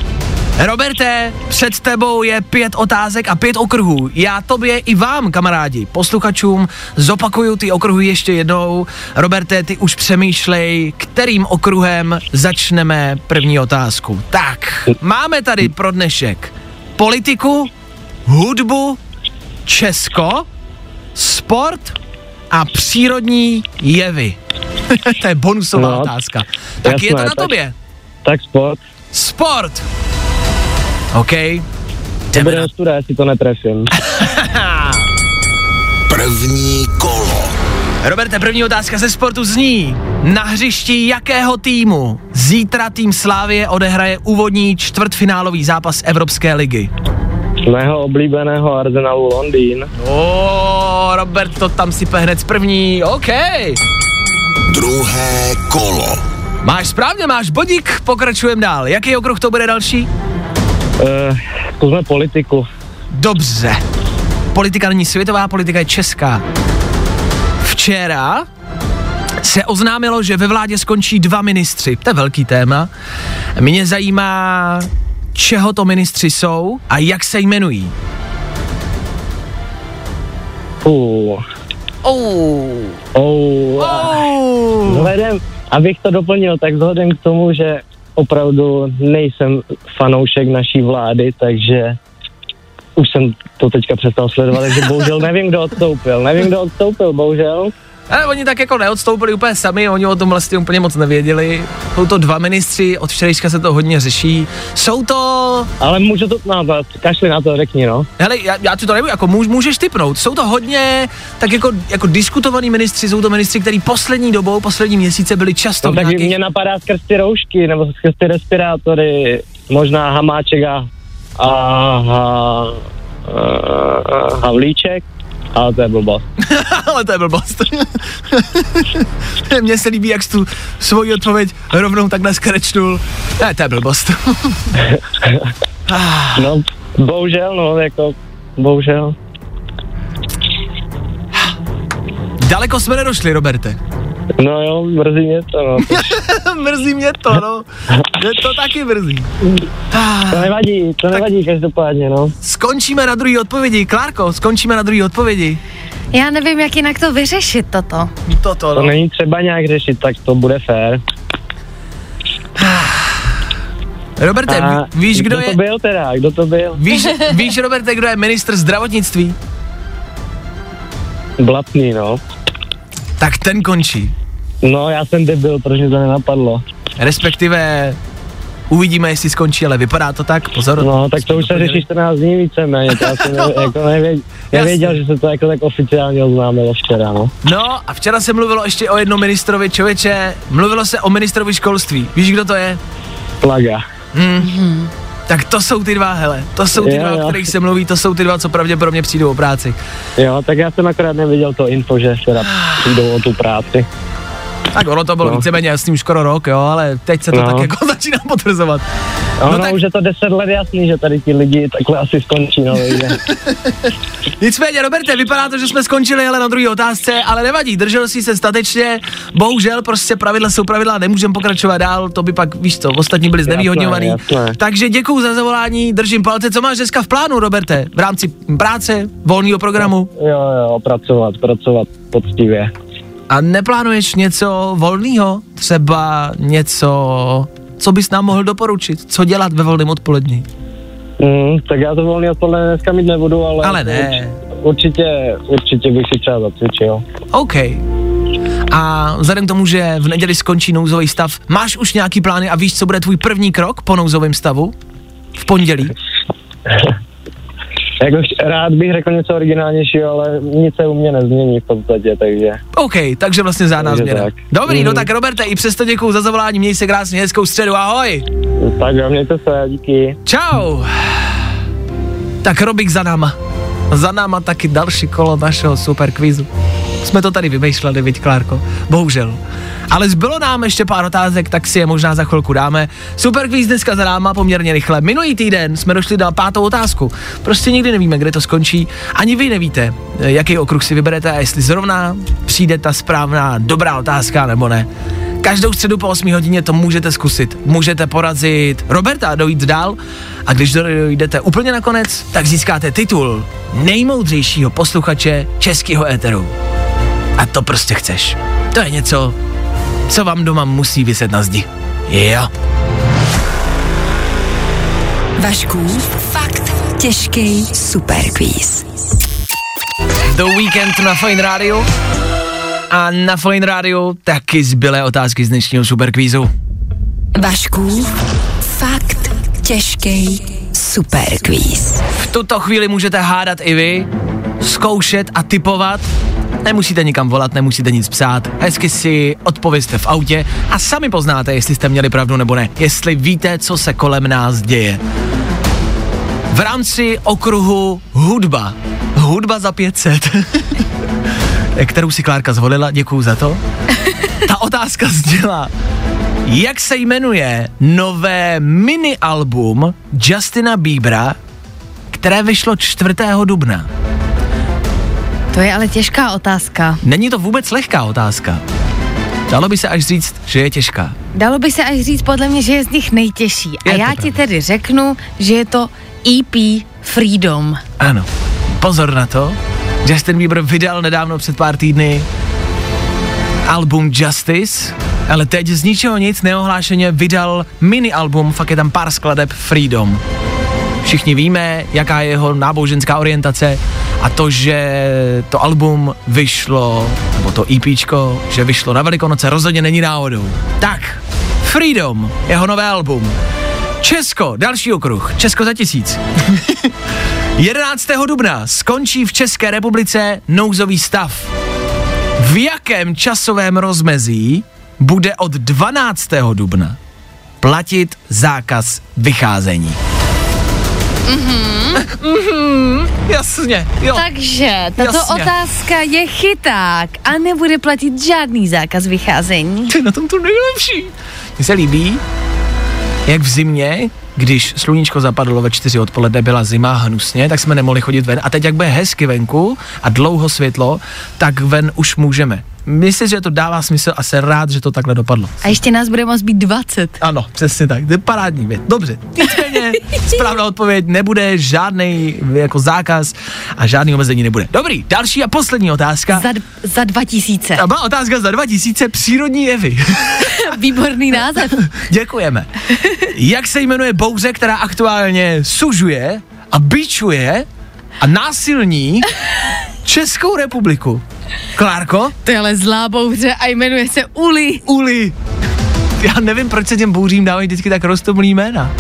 Roberte, před tebou je 5 otázek a 5 okruhů. Já tobě i vám, kamarádi, posluchačům, zopakuju ty okruhy ještě jednou. Roberte, ty už přemýšlej, kterým okruhem začneme první otázku. Tak, máme tady pro dnešek politiku, hudbu, Česko, sport a přírodní jevy. To je bonusová otázka. Tak jasné, je to na tobě. Tak sport. Sport! OK. To bude ostuda, jestli to netrefím. První kolo. Roberte, první otázka ze sportu zní: na hřišti jakého týmu zítra tým Slavie odehraje úvodní čtvrtfinálový zápas Evropské ligy? Mého oblíbeného Arsenalu Londýn. Robert to tam sype hned z první. OK. Druhé kolo. Máš správně, máš bodík, pokračujeme dál. Jaký okruh to bude další? Zkusme politiku. Dobře. Politika není světová, politika je česká. Včera se oznámilo, že ve vládě skončí 2 ministři. To je velký téma. Mě zajímá, čeho to ministři jsou a jak se jmenují. Abych to doplnil, tak vzhledem k tomu, že opravdu nejsem fanoušek naší vlády, takže už jsem to teďka přestal sledovat, takže bohužel nevím, kdo odstoupil, bohužel. Ale oni tak jako neodstoupili úplně sami, oni o tom vlastně úplně moc nevěděli. Jsou to dva ministři, od včerejška se to hodně řeší. Jsou to... Ale můžu to nazvat, kašli na to, řekni, no. Hele, já ti to nebudu, jako můžeš tipnout. Jsou to hodně tak jako diskutovaní ministři, jsou to ministři, který poslední dobou, poslední měsíce byli často v nějakých... Takže mě napadá skrz ty roušky, nebo skrz ty respirátory, možná Hamáček a Havlíček. Ale to je blbost. Ale to je blbost. Mně se líbí, jak jsi tu svoji odpověď rovnou takhle skrečnul. Ne, to je blbost. No, bohužel, no, jako, bohužel. Daleko jsme nedošli, Roberte. No jo, mrzí mě to, no. Mrzí mě to, no. Mě to taky mrzí. To nevadí každopádně, no. Skončíme na druhý odpovědi. Klárko, skončíme na druhý odpovědi. Já nevím, jak jinak to vyřešit, toto. Toto, no. To není třeba nějak řešit, tak to bude fér. Roberte, víš, kdo je... Kdo to byl teda, kdo to byl? Víš, Roberte, kdo je ministr zdravotnictví? Blatný, no. Tak ten končí. No, já jsem debil, protože to nenapadlo. Respektive uvidíme, jestli skončí, ale vypadá to tak, pozor. No, tak to už se řeší 14 dní víceméně, to já jsem nevěděl, že se to jako tak oficiálně oznámilo včera, no. No a včera se mluvilo ještě o jednom ministrovi, člověče, mluvilo se o ministrovi školství, víš, kdo to je? Plaga. Mm-hmm. Tak to jsou ty dva, hele, to jsou ty dva, o kterých se mluví, to jsou ty dva, co pravděpodobně přijdou o práci. Jo, tak já jsem akorát neviděl to info, že teda přijdou o tu práci. Tak ono to bylo víceméně jasný už skoro rok, jo, ale teď se to tak jako začíná potvrzovat. No, tak... už je to 10 let jasný, že tady ti lidi takhle asi skončí, no. Nicméně, Roberte, vypadá to, že jsme skončili, hele, na druhé otázce, ale nevadí, držel jsi se statečně, bohužel prostě pravidla jsou pravidla, nemůžeme pokračovat dál, to by pak, víš co, ostatní byli znevýhodňovaní. Jasné. Takže děkuju za zavolání, držím palce, co máš dneska v plánu, Roberte, v rámci práce, volného programu? Jo, pracovat poctivě. A neplánuješ něco volného? Třeba něco, co bys nám mohl doporučit? Co dělat ve volném odpolední? Tak já to volný odpoledne dneska mít nebudu, ale ne. Určitě bych si třeba zacvičil. OK. A vzhledem k tomu, že v neděli skončí nouzový stav, máš už nějaký plány a víš, co bude tvůj první krok po nouzovém stavu? V pondělí? Jako rád bych řekl něco originálnějšího, ale nic se u mě nezmění v podstatě, takže... OK, takže vlastně žádná změna. Tak. Dobrý, no tak Roberte, i přesto děkuju za zavolání, měj se krásně, hezkou středu, ahoj! Tak jo, mějte se, díky. Čau! Tak Robík za náma. Za náma taky další kolo našeho super kvízu. Jsme to tady vymýšleli, viď, Klárko? Bohužel. Ale zbylo nám ještě pár otázek, tak si je možná za chvilku dáme. Super kvíz dneska za náma poměrně rychle. Minulý týden jsme došli na 5. otázku. Prostě nikdy nevíme, kde to skončí. Ani vy nevíte, jaký okruh si vyberete a jestli zrovna přijde ta správná dobrá otázka nebo ne. Každou středu po 8 hodině to můžete zkusit. Můžete porazit Roberta a dojít dál. A když dojdete úplně na konec, tak získáte titul nejmoudřejšího posluchače českého éteru. A to prostě chceš. To je něco, co vám doma musí viset na zdi. Jo. Vaškův fakt těžký superquiz. The Weekend na Fajn Rádiu. A na Fajn Rádiu taky zbylé otázky z dnešního superquizu. Vaškův fakt těžký superquiz. V tuto chvíli můžete hádat i vy, zkoušet a tipovat. Nemusíte nikam volat, nemusíte nic psát, hezky si odpovězte v autě a sami poznáte, jestli jste měli pravdu nebo ne, jestli víte, co se kolem nás děje. V rámci okruhu hudba za 500, kterou si Klárka zvolila, děkuju za to. Ta otázka zněla, jak se jmenuje nové minialbum Justina Biebera, které vyšlo 4. dubna. To je ale těžká otázka. Není to vůbec lehká otázka. Dalo by se až říct, že je těžká. Dalo by se až říct podle mě, že je z nich nejtěžší. A já ti tedy řeknu, že je to EP Freedom. Ano. Pozor na to. Justin Bieber vydal nedávno před pár týdny album Justice, ale teď z ničeho nic neohlášeně vydal minialbum, fakt je tam pár skladeb Freedom. Všichni víme, jaká je jeho náboženská orientace a to, že to album vyšlo, nebo to EPčko, že vyšlo na Velikonoce, rozhodně není náhodou. Tak, Freedom, jeho nové album. Česko, další okruh, Česko za 1000. 11. dubna skončí v České republice nouzový stav. V jakém časovém rozmezí bude od 12. dubna platit zákaz vycházení? Mhm. Mhm. Jasně, jo. Takže tato jasně. Otázka je chyták a nebude platit žádný zákaz vycházení. To je na tom to nejlepší. Mně se líbí, jak v zimě, když sluníčko zapadlo ve 4 odpoledne, byla zima hnusně, tak jsme nemohli chodit ven. A teď, jak bude hezky venku a dlouho světlo, tak ven už můžeme. Myslím, že to dává smysl a jsem rád, že to takhle dopadlo. A ještě nás bude moc být 20. Ano, přesně tak. To je parádní věc. Dobře. Nicméně správná odpověď nebude, žádný jako zákaz a žádný omezení nebude. Dobrý, další a poslední otázka. Za 2000. A byla otázka za 2000 přírodní jevy. Výborný název. Děkujeme. Jak se jmenuje bouře, která aktuálně sužuje a bičuje a násilní Českou republiku? Klárko? To je ale zlá bouře a jmenuje se Uli. Uli. Já nevím, proč se těm bouřím dávají vždycky tak roztomilý jména.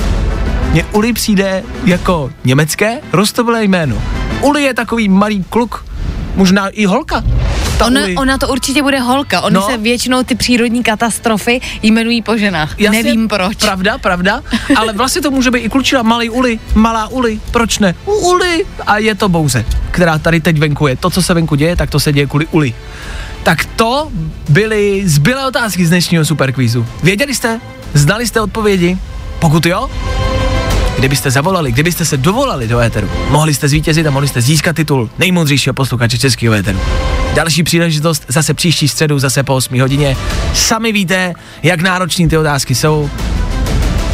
Mně Uli přijde jako německé roztomilé jméno. Uli je takový malý kluk, možná i holka. Ona to určitě bude holka. Oni se většinou ty přírodní katastrofy jmenují po ženách. Jasně, nevím proč. Pravda, ale vlastně to může být i klučina, malý Uli, malá Uli, proč ne? Uli! A je to bouře, která tady teď venku je. To, co se venku děje, tak to se děje kvůli Uli. Tak to byly zbylé otázky z dnešního superkvízu. Věděli jste? Znali jste odpovědi? Pokud jo? Kdybyste zavolali, kdybyste se dovolali do éteru, mohli jste zvítězit a mohli jste získat titul nejmoudřejšího posluchače českého éteru. Další příležitost zase příští středu, zase po 8 hodině. Sami víte, jak náročné ty otázky jsou.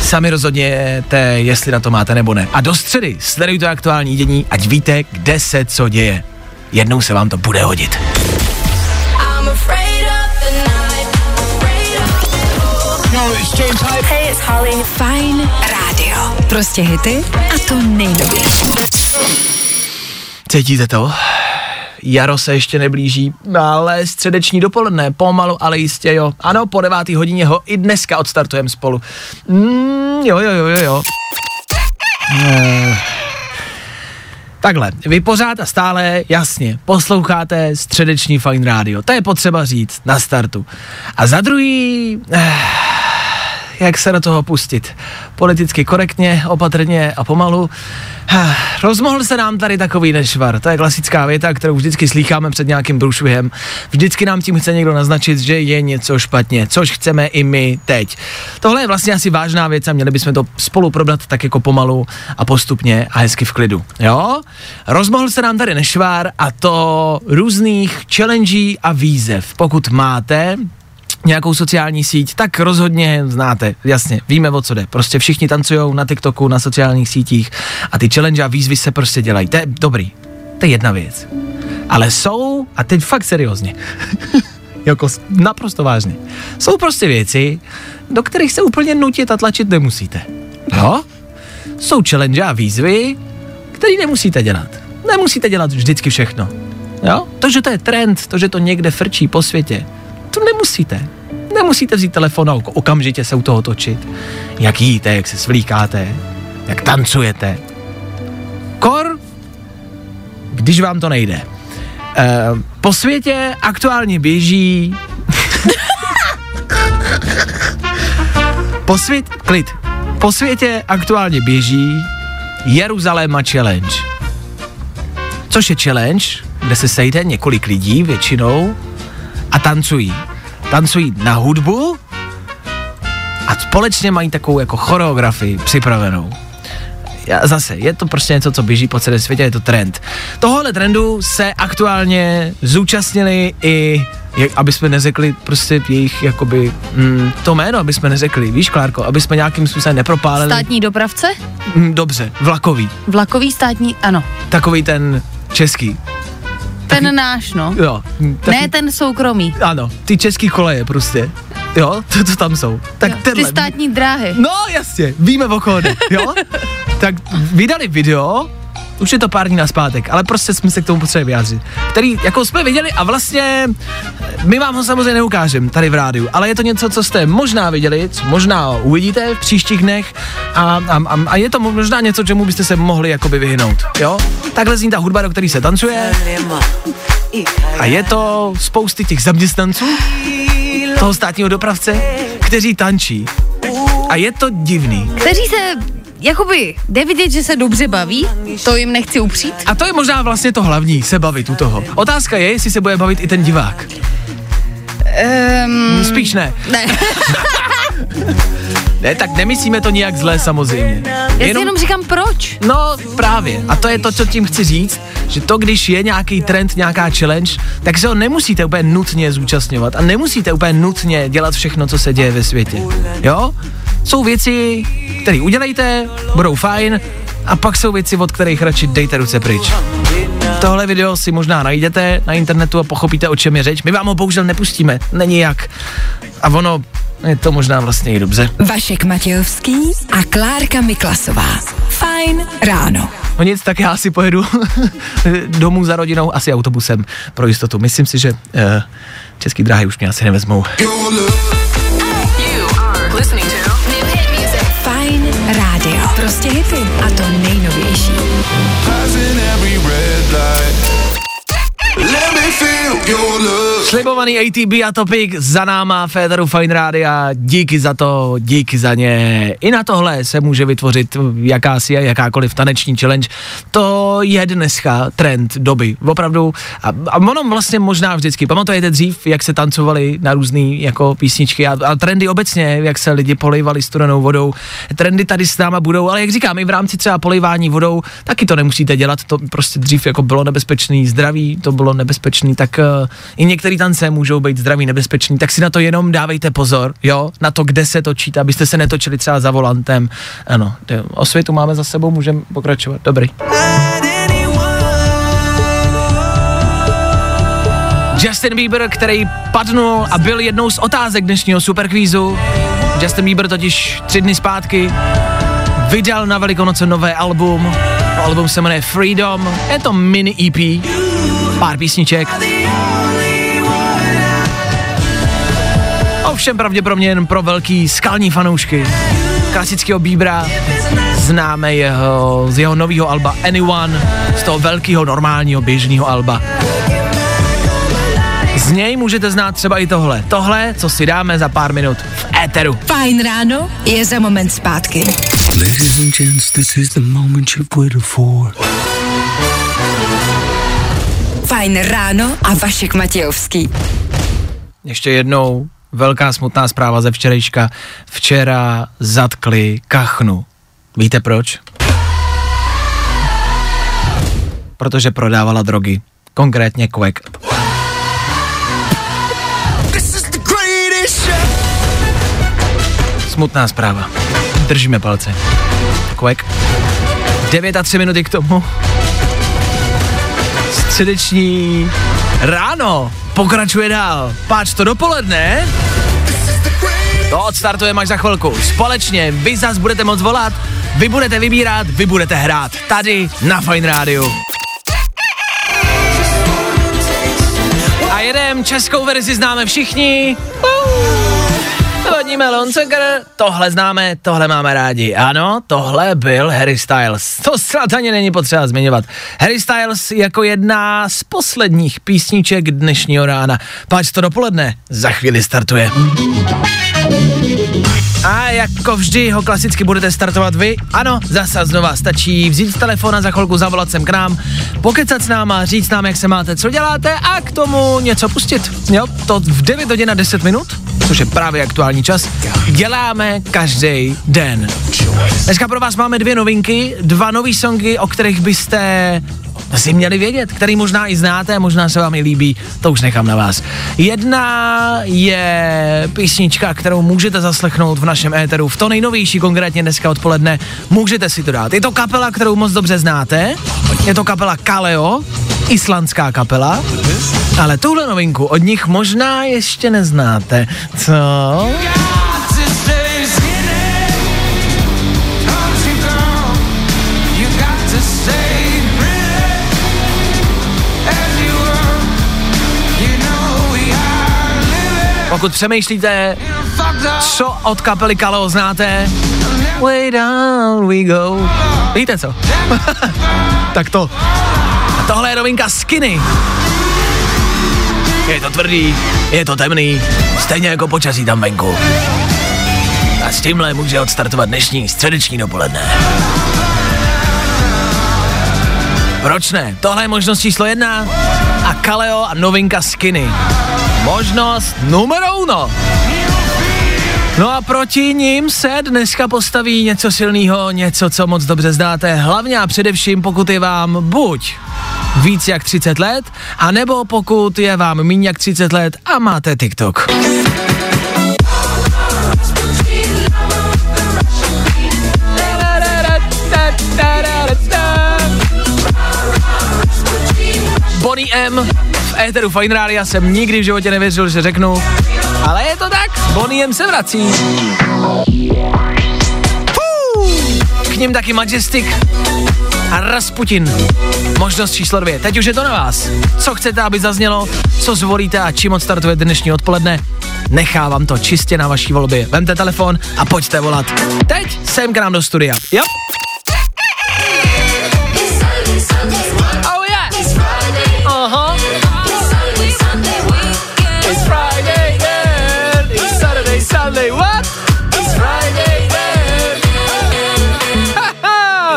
Sami rozhodněte, jestli na to máte nebo ne. A do středy sledujte aktuální dění, ať víte, kde se co děje. Jednou se vám to bude hodit. Hey, it's Holly. Fajn rádio. Prostě hity a to nejnovější. Cítíte to? Jaro se ještě neblíží, ale středeční dopoledne, pomalu, ale jistě jo. Ano, po 9. hodině ho i dneska odstartujeme spolu. Jo. Takhle, vy pořád a stále, jasně, posloucháte středeční Fajn rádio. To je potřeba říct na startu. A za druhý... jak se do toho pustit. Politicky korektně, opatrně a pomalu. Rozmohl se nám tady takový nešvar. To je klasická věta, kterou vždycky slýcháme před nějakým průšvihem. Vždycky nám tím chce někdo naznačit, že je něco špatně, což chceme i my teď. Tohle je vlastně asi vážná věc a měli bychom to spolu probrat tak jako pomalu a postupně a hezky v klidu. Jo? Rozmohl se nám tady nešvar a to různých challenge a výzev. Pokud máte nějakou sociální síť, tak rozhodně znáte, jasně, víme, o co jde. Prostě všichni tancujou na TikToku, na sociálních sítích a ty challenge a výzvy se prostě dělají. To je dobrý, to je jedna věc. Ale jsou, a teď fakt seriózně, jako naprosto vážně, jsou prostě věci, do kterých se úplně nutit a tlačit nemusíte. No, jsou challenge a výzvy, které nemusíte dělat. Nemusíte dělat vždycky všechno. Jo? To, že to je trend, to, že to někde frčí po světě, to nemusíte. Nemusíte vzít telefon a okamžitě se u toho točit. Jak jíte, jak se svlíkáte, jak tancujete. Kor, když vám to nejde. Po světě aktuálně běží... Po světě aktuálně běží Jeruzaléma Challenge. Což je challenge, kde se sejde několik lidí většinou a tancují. Tancují na hudbu a společně mají takovou jako choreografii připravenou. Zase, je to prostě něco, co běží po celém světě, je to trend. Tohohle trendu se aktuálně zúčastnili i, aby jsme neřekli prostě jejich jakoby, to jméno, aby jsme neřekli, víš, Klárko, aby jsme nějakým způsobem nepropálili. Státní dopravce? Dobře, vlakový. Vlakový státní, ano. Takový ten český. Ten náš, no. Jo, ne ten soukromý. Ano, ty český koleje prostě. Jo, to, co tam jsou. Tak jo, tenhle, ty státní dráhy. No jasně, víme o koho jde, jo. Tak vydali video, už je to pár dní nazpátek, ale prostě jsme se k tomu potřebovali vyjádřit, který jako jsme viděli a vlastně my vám ho samozřejmě neukážeme tady v rádiu, ale je to něco, co jste možná viděli, co možná uvidíte v příštích dnech a je to možná něco, čemu byste se mohli jakoby vyhnout, jo? Takhle zní ta hudba, do který se tancuje a je to spousty těch zaměstnanců toho státního dopravce, kteří tančí a je to divný. Kteří se jakoby jde vidět, že se dobře baví, to jim nechci upřít. A to je možná vlastně to hlavní, se bavit u toho. Otázka je, jestli se bude bavit i ten divák. Spíš ne. Ne. Ne, tak nemyslíme to nijak zlé samozřejmě. Já jenom říkám proč. No právě, a to je to, co tím chci říct, že to, když je nějaký trend, nějaká challenge, tak se ho nemusíte úplně nutně zúčastňovat a nemusíte úplně nutně dělat všechno, co se děje ve světě. Jo? Jsou věci, které udělejte, budou fajn, a pak jsou věci, od kterých radši dejte ruce pryč. Tohle video si možná najdete na internetu a pochopíte, o čem je řeč. My vám ho bohužel nepustíme, není jak. A ono je to možná vlastně i dobře. Vašek Matějovský a Klárka Miklasová. Fajn ráno. No nic, tak já si pojedu domů za rodinou, asi autobusem pro jistotu. Myslím si, že Český dráhy už mě asi nevezmou. Rádio. Prostě hity a to nejnovější. Slibovaný ATB a Topic za náma, Féteru Fajn Rádia, díky za to, díky za ně. I na tohle se může vytvořit jakási a jakákoliv taneční challenge. To je dneska trend doby, opravdu. A ono vlastně možná vždycky, pamatujete dřív, jak se tancovali na různý jako písničky a trendy obecně, jak se lidi polejvali studenou vodou. Trendy tady s náma budou, ale jak říkám, i v rámci třeba polejvání vodou, taky to nemusíte dělat, to prostě dřív jako bylo nebezpečný, zdraví to bylo nebezpečný, tak i některé tance můžou být zdraví nebezpečný, tak si na to jenom dávejte pozor, jo, na to, kde se točíte, abyste se netočili třeba za volantem. Ano, osvětu máme za sebou, můžeme pokračovat, dobrý. Justin Bieber, který padnul a byl jednou z otázek dnešního superkvízu. Justin Bieber totiž 3 dny zpátky vydal na Velikonoce nové album. To album se jmenuje Freedom, je to mini EP, pár písniček. Ovšem pravděpodobně jen pro velký skalní fanoušky klasického Biebera. Známe jeho z jeho nového alba Anyone, z toho velkého normálního běžného alba. Z něj můžete znát třeba i tohle. Tohle, co si dáme za pár minut v éteru. Fajn ráno je za moment zpátky. Ladies and gents, this is the moment you've waited for. Fajn ráno a Vašek Matějovský. Ještě jednou velká smutná zpráva ze včerejška. Včera zatkli kachnu. Víte proč? Protože prodávala drogy. Konkrétně kvek. Smutná zpráva. Držíme palce. Kvek. 9:03 k tomu. Středeční ráno pokračuje dál. Páč to dopoledne. To odstartujeme až za chvilku. Společně vy zas budete moc volat, vy budete vybírat, vy budete hrát. Tady na Fajn rádiu. A jedem, českou verzi známe všichni. Vodní melon, cukr, tohle známe, tohle máme rádi. Ano, tohle byl Harry Styles. To snad ani není potřeba zmiňovat. Harry Styles jako jedna z posledních písniček dnešního rána. Páč to dopoledne, za chvíli startuje. A jako vždy ho klasicky budete startovat vy. Ano, zase znova stačí vzít telefon a za chvilku zavolat sem k nám, pokecat s náma, říct nám, jak se máte, co děláte a k tomu něco pustit. Jo, to v 9:10, což je právě aktuální čas, děláme každý den. Dneska pro vás máme 2 novinky, 2 nové songy, o kterých byste si měli vědět, který možná i znáte, možná se vám i líbí, to už nechám na vás. Jedna je písnička, kterou můžete zaslechnout v našem éteru, v to nejnovější, konkrétně dneska odpoledne, můžete si to dát. Je to kapela, kterou moc dobře znáte, je to kapela Kaleo, islandská kapela, ale tuhle novinku od nich možná ještě neznáte, co? Pokud přemýšlíte, co od kapely Kaleo znáte, way down we go. Víte co? Tak to. A tohle je novinka Skinny. Je to tvrdý, je to temný, stejně jako počasí tam venku. A s tímhle může odstartovat dnešní středeční dopoledne. Proč ne? Tohle je možnost číslo 1 a Kaleo a novinka Skinny. Možnost numero 1. No a proti ním se dneska postaví něco silného, něco, co moc dobře znáte, hlavně a především, pokud je vám buď víc jak 30 let, anebo pokud je vám míň jak 30 let a máte TikTok. Boney M v éteru Fajn Rádia, jsem nikdy v životě nevěřil, že řeknu, ale je to tak, Boney M se vrací. K nim taky Majestic a Rasputin. Možnost číslo 2. Teď už je to na vás. Co chcete, aby zaznělo, co zvolíte a čím odstartuje dnešní odpoledne, nechávám to čistě na vaší volbě. Vemte telefon a pojďte volat. Teď sem k nám do studia. Jo?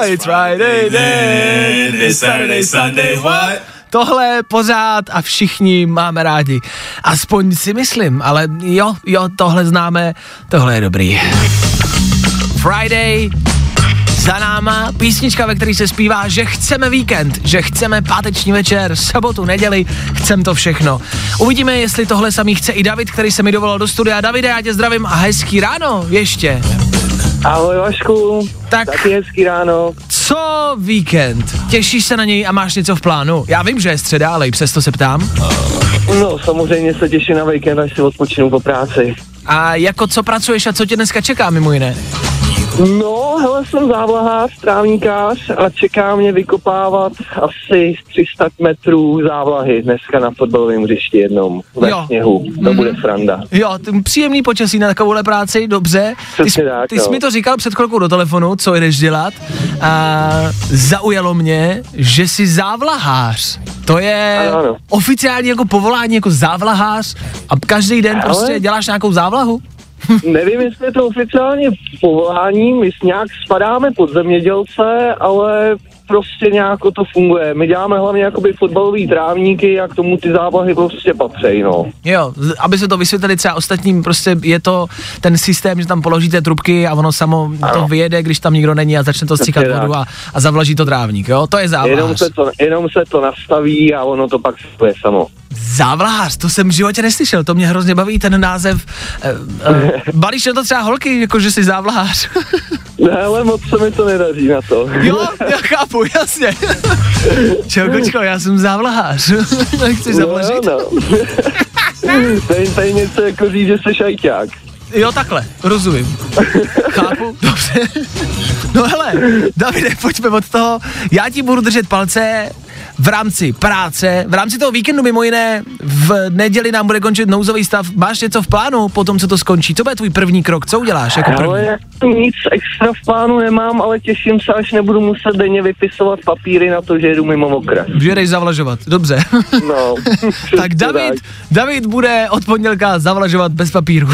It's Friday then, it's Saturday, Sunday, what? Tohle pořád a všichni máme rádi. Aspoň si myslím, ale jo, tohle známe, tohle je dobrý. Friday, za náma písnička, ve které se zpívá, že chceme víkend, že chceme páteční večer, sobotu, neděli, chcem to všechno. Uvidíme, jestli tohle samý chce i David, který se mi dovolal do studia. Davide, já tě zdravím a hezký ráno ještě. Ahoj Vašku, taky hezký ráno. Co víkend? Těšíš se na něj a máš něco v plánu? Já vím, že je středa, ale i přesto se ptám. No, samozřejmě se těším na víkend, až si odpočinu po práci. A jako co pracuješ a co tě dneska čeká mimo jiné? No, hele, jsem závlahář, trávníkář a čeká mě vykopávat asi 300 metrů závlahy dneska na fotbalovém hřišti jednom ve sněhu. To bude sranda. Jo, příjemný počasí na takovouhle práci, dobře. Ty jsi mi to říkal před chvilkou do telefonu, co jdeš dělat. A zaujalo mě, že jsi závlahář. To je ano. Oficiálně jako povolání, jako závlahář a každý den prostě děláš nějakou závlahu? Nevím, jestli je to oficiálně povolání, my nějak spadáme pod zemědělce, ale prostě nějak to funguje. My děláme hlavně jakoby fotbalový trávníky a k tomu ty zábahy prostě patří, no. Jo, aby se to vysvětlili třeba ostatním, prostě je to ten systém, že tam položíte trubky a ono samo to vyjede, když tam nikdo není a začne to stříkat vodu a zavlaží to trávník, jo? To je závlahář. Jenom se to nastaví a ono to pak se samo. Závlahář, to jsem v životě neslyšel, to mě hrozně baví ten název. Balíš na to třeba holky, jako že jsi závlahář? Ne, ale moc se mi to nedaří na to. Jo, já chápu, jasně. Čau, kočko, já jsem závlahář. Chceš zavlažit? No. Tady něco jako říct, že jsi šajťák. Jo, takhle, rozumím. Chápu, dobře. No hele, Davide, pojďme od toho. Já ti budu držet palce v rámci práce, v rámci toho víkendu mimo jiné, v neděli nám bude končit nouzový stav. Máš něco v plánu po tom, co to skončí? Co bude tvůj první krok? Co uděláš jako první? Ale já tu nic extra v plánu nemám, ale těším se, až nebudu muset denně vypisovat papíry na to, že jedu mimo okres. Že jdeš zavlažovat, dobře. No. Tak David bude od pondělka zavlažovat bez papíru.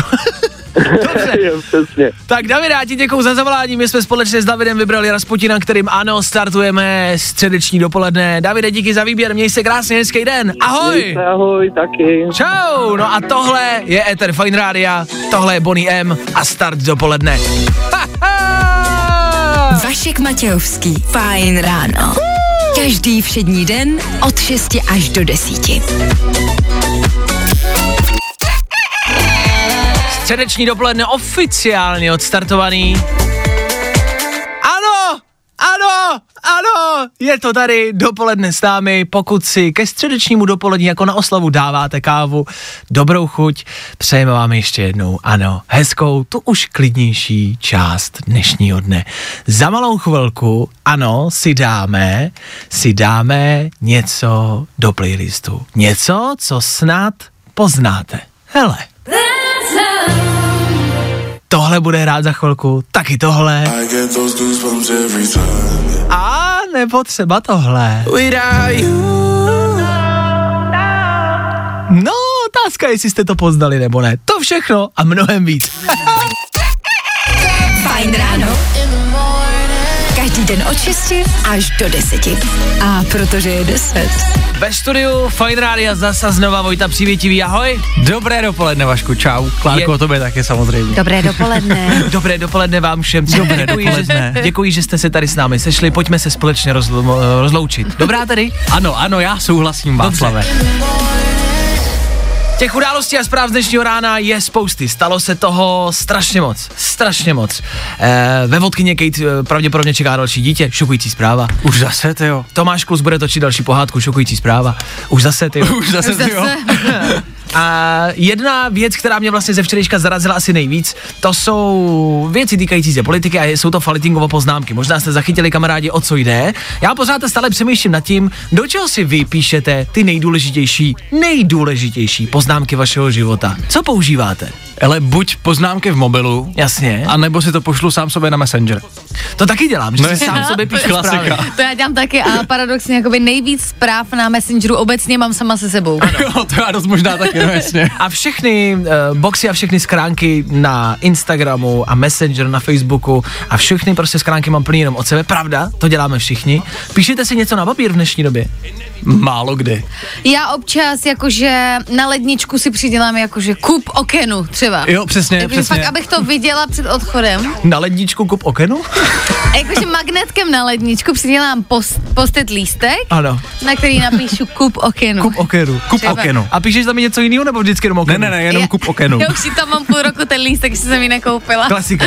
Dobře. Tak Davide, já ti děkuju za zavolání, my jsme společně s Davidem vybrali Rasputina, kterým ano, startujeme středeční dopoledne. Davide, díky za výběr, měj se krásně, hezký den, ahoj! Ahoj, taky. Čau, no a tohle je Ether Fajn Rádia, tohle je Boney M a start dopoledne. Vašek Matějovský, Fajn ráno. Každý všední den od 6 až do 10. Středeční dopoledne oficiálně odstartovaný. Ano, je to tady dopoledne s námi. Pokud si ke středečnímu dopolední jako na oslavu dáváte kávu, dobrou chuť, přejeme vám ještě jednou, ano, hezkou, tu už klidnější část dnešního dne. Za malou chvilku, ano, si dáme něco do playlistu. Něco, co snad poznáte. Hele. tohle bude hrát za chvilku, taky tohle. A nebo třeba tohle. No, otázka, jestli jste to poznali nebo ne. To všechno a mnohem víc. Fajn ráno. Každý den od 6 až do 10. A protože je 10. Ve studiu Fajn Rádia zase znova Vojta Přívětivý, ahoj. Dobré dopoledne, Vašku, čau. Klárko, tobě také samozřejmě. Dobré dopoledne. Dobré dopoledne vám všem. Dobré dopoledne. Děkuji, že jste se tady s námi sešli, pojďme se společně rozloučit. Dobrá tady? Ano, ano, já souhlasím, Václave. Těch událostí a zpráv z dnešního rána je spousty, stalo se toho strašně moc. Vévodkyně Kate pravděpodobně čeká další dítě, šokující zpráva. Už zase, tyjo. Tomáš Klus bude točit další pohádku, šokující zpráva. Už zase, tyjo. A jedna věc, která mě vlastně ze včerejška zarazila asi nejvíc, to jsou věci týkající se politiky a jsou to Faltýnkovo poznámky. Možná jste zachytili, kamarádi, o co jde. Já pořád stále přemýšlím nad tím, do čeho si vy píšete ty nejdůležitější poznámky vašeho života. Co používáte? Ale buď poznámky v mobilu, jasně, a nebo si to pošlu sám sobě na Messenger. To taky dělám, že si sám sobě píšu zprávy. To já dělám taky a paradoxně jakoby nejvíc zpráv na Messengeru obecně mám sama se sebou. Ano. To já dost možná taky, no jasně. A všechny boxy a všechny schránky na Instagramu a Messenger na Facebooku a všechny prostě schránky mám plný jenom od sebe, pravda, to děláme všichni. Píšete si něco na papír v dnešní době? Málo kdy. Já občas jakože na ledničku si přidělám jakože kup okenu třeba. Jo, přesně. Fakt, abych to viděla před odchodem. Na ledničku kup okenu? Jakože magnetkem na ledničku přidělám post-it lístek, ano, na který napíšu kup okenu. Kup okenu. A píšeš tam něco jiného, nebo vždycky jenom okenu? Ne, jenom kup okenu. Já už si tam mám půl roku ten lístek, že jsem ji nekoupila. Klasika.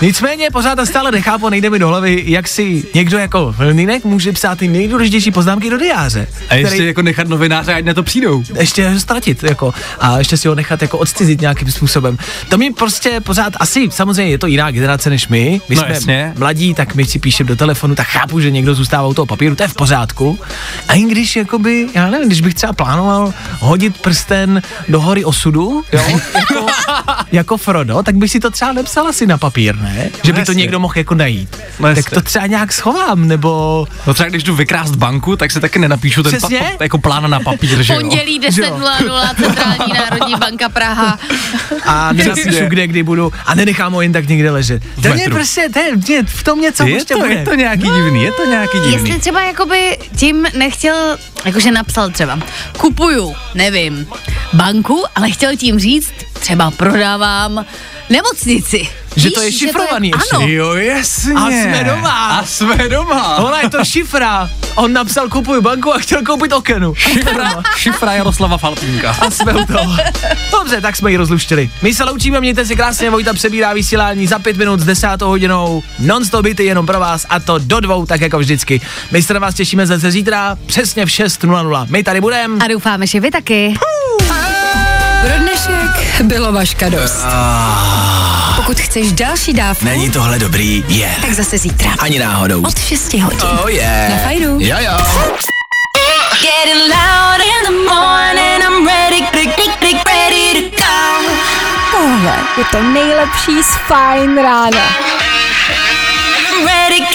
Nicméně pořád a stále nechápu, nejde mi do hlavy, jak si někdo jako Vlnínek může psát ty nejdůležitější poznámky do diáře. A ještě jako nechat novináře, ať na to přijdou. Ještě ho ztratit, jako, a ještě si ho nechat jako odcizit nějakým způsobem. To mi prostě pořád, asi samozřejmě je to jiná generace než my, jsme jasně mladí, tak my si píšeme do telefonu, tak chápu, že někdo zůstává u toho papíru, to je v pořádku. A i když, jakoby, já nevím, když bych třeba plánoval hodit prsten do hory osudu, jo, jako Frodo, tak bych si to třeba nepsal asi na papír, ne? Že by to někdo mohl jako najít. Tak to třeba nějak schovám, nebo... No třeba když jdu vykrást banku, tak se taky nenapíšu ten jako plán na papír, že jo? Pondělí 10:00 Centrální národní banka Praha. A nenapíšu kde, kdy budu a nenechám ho jen tak někde ležet. To je prostě, v tom něco prostě bude. Je to nějaký divný, Jestli třeba jakoby tím nechtěl, jakože napsal třeba, kupuju, nevím, banku, ale chtěl tím říct, třeba prodávám nemocnici. Že to je šifrovaný ještě. Ano. Jo, jasně. A jsme doma. Ona je to šifra. On napsal kupuju banku a chtěl koupit okenu. Šifra Jaroslava Faltýnka. A jsme u toho. Dobře, tak jsme ji rozluštili. My se loučíme, mějte si krásně, Vojta přebírá vysílání za 5 minut s 10:00. Non-stop hity jenom pro vás a to do 2, tak jako vždycky. My se na vás těšíme zase zítra přesně v 6:00. My tady budeme. A doufáme, že vy taky. Pro dnešek bylo Vaška dost. Pokud chceš další dávku... Není tohle dobrý, je. Yeah. Tak zase zítra. Ani náhodou. Od 6:00. Oh yeah. Na Fajnu. Jo jo. Getting loud in the morning, I'm ready to go. Tohle je to nejlepší z Fajn rána. I'm ready.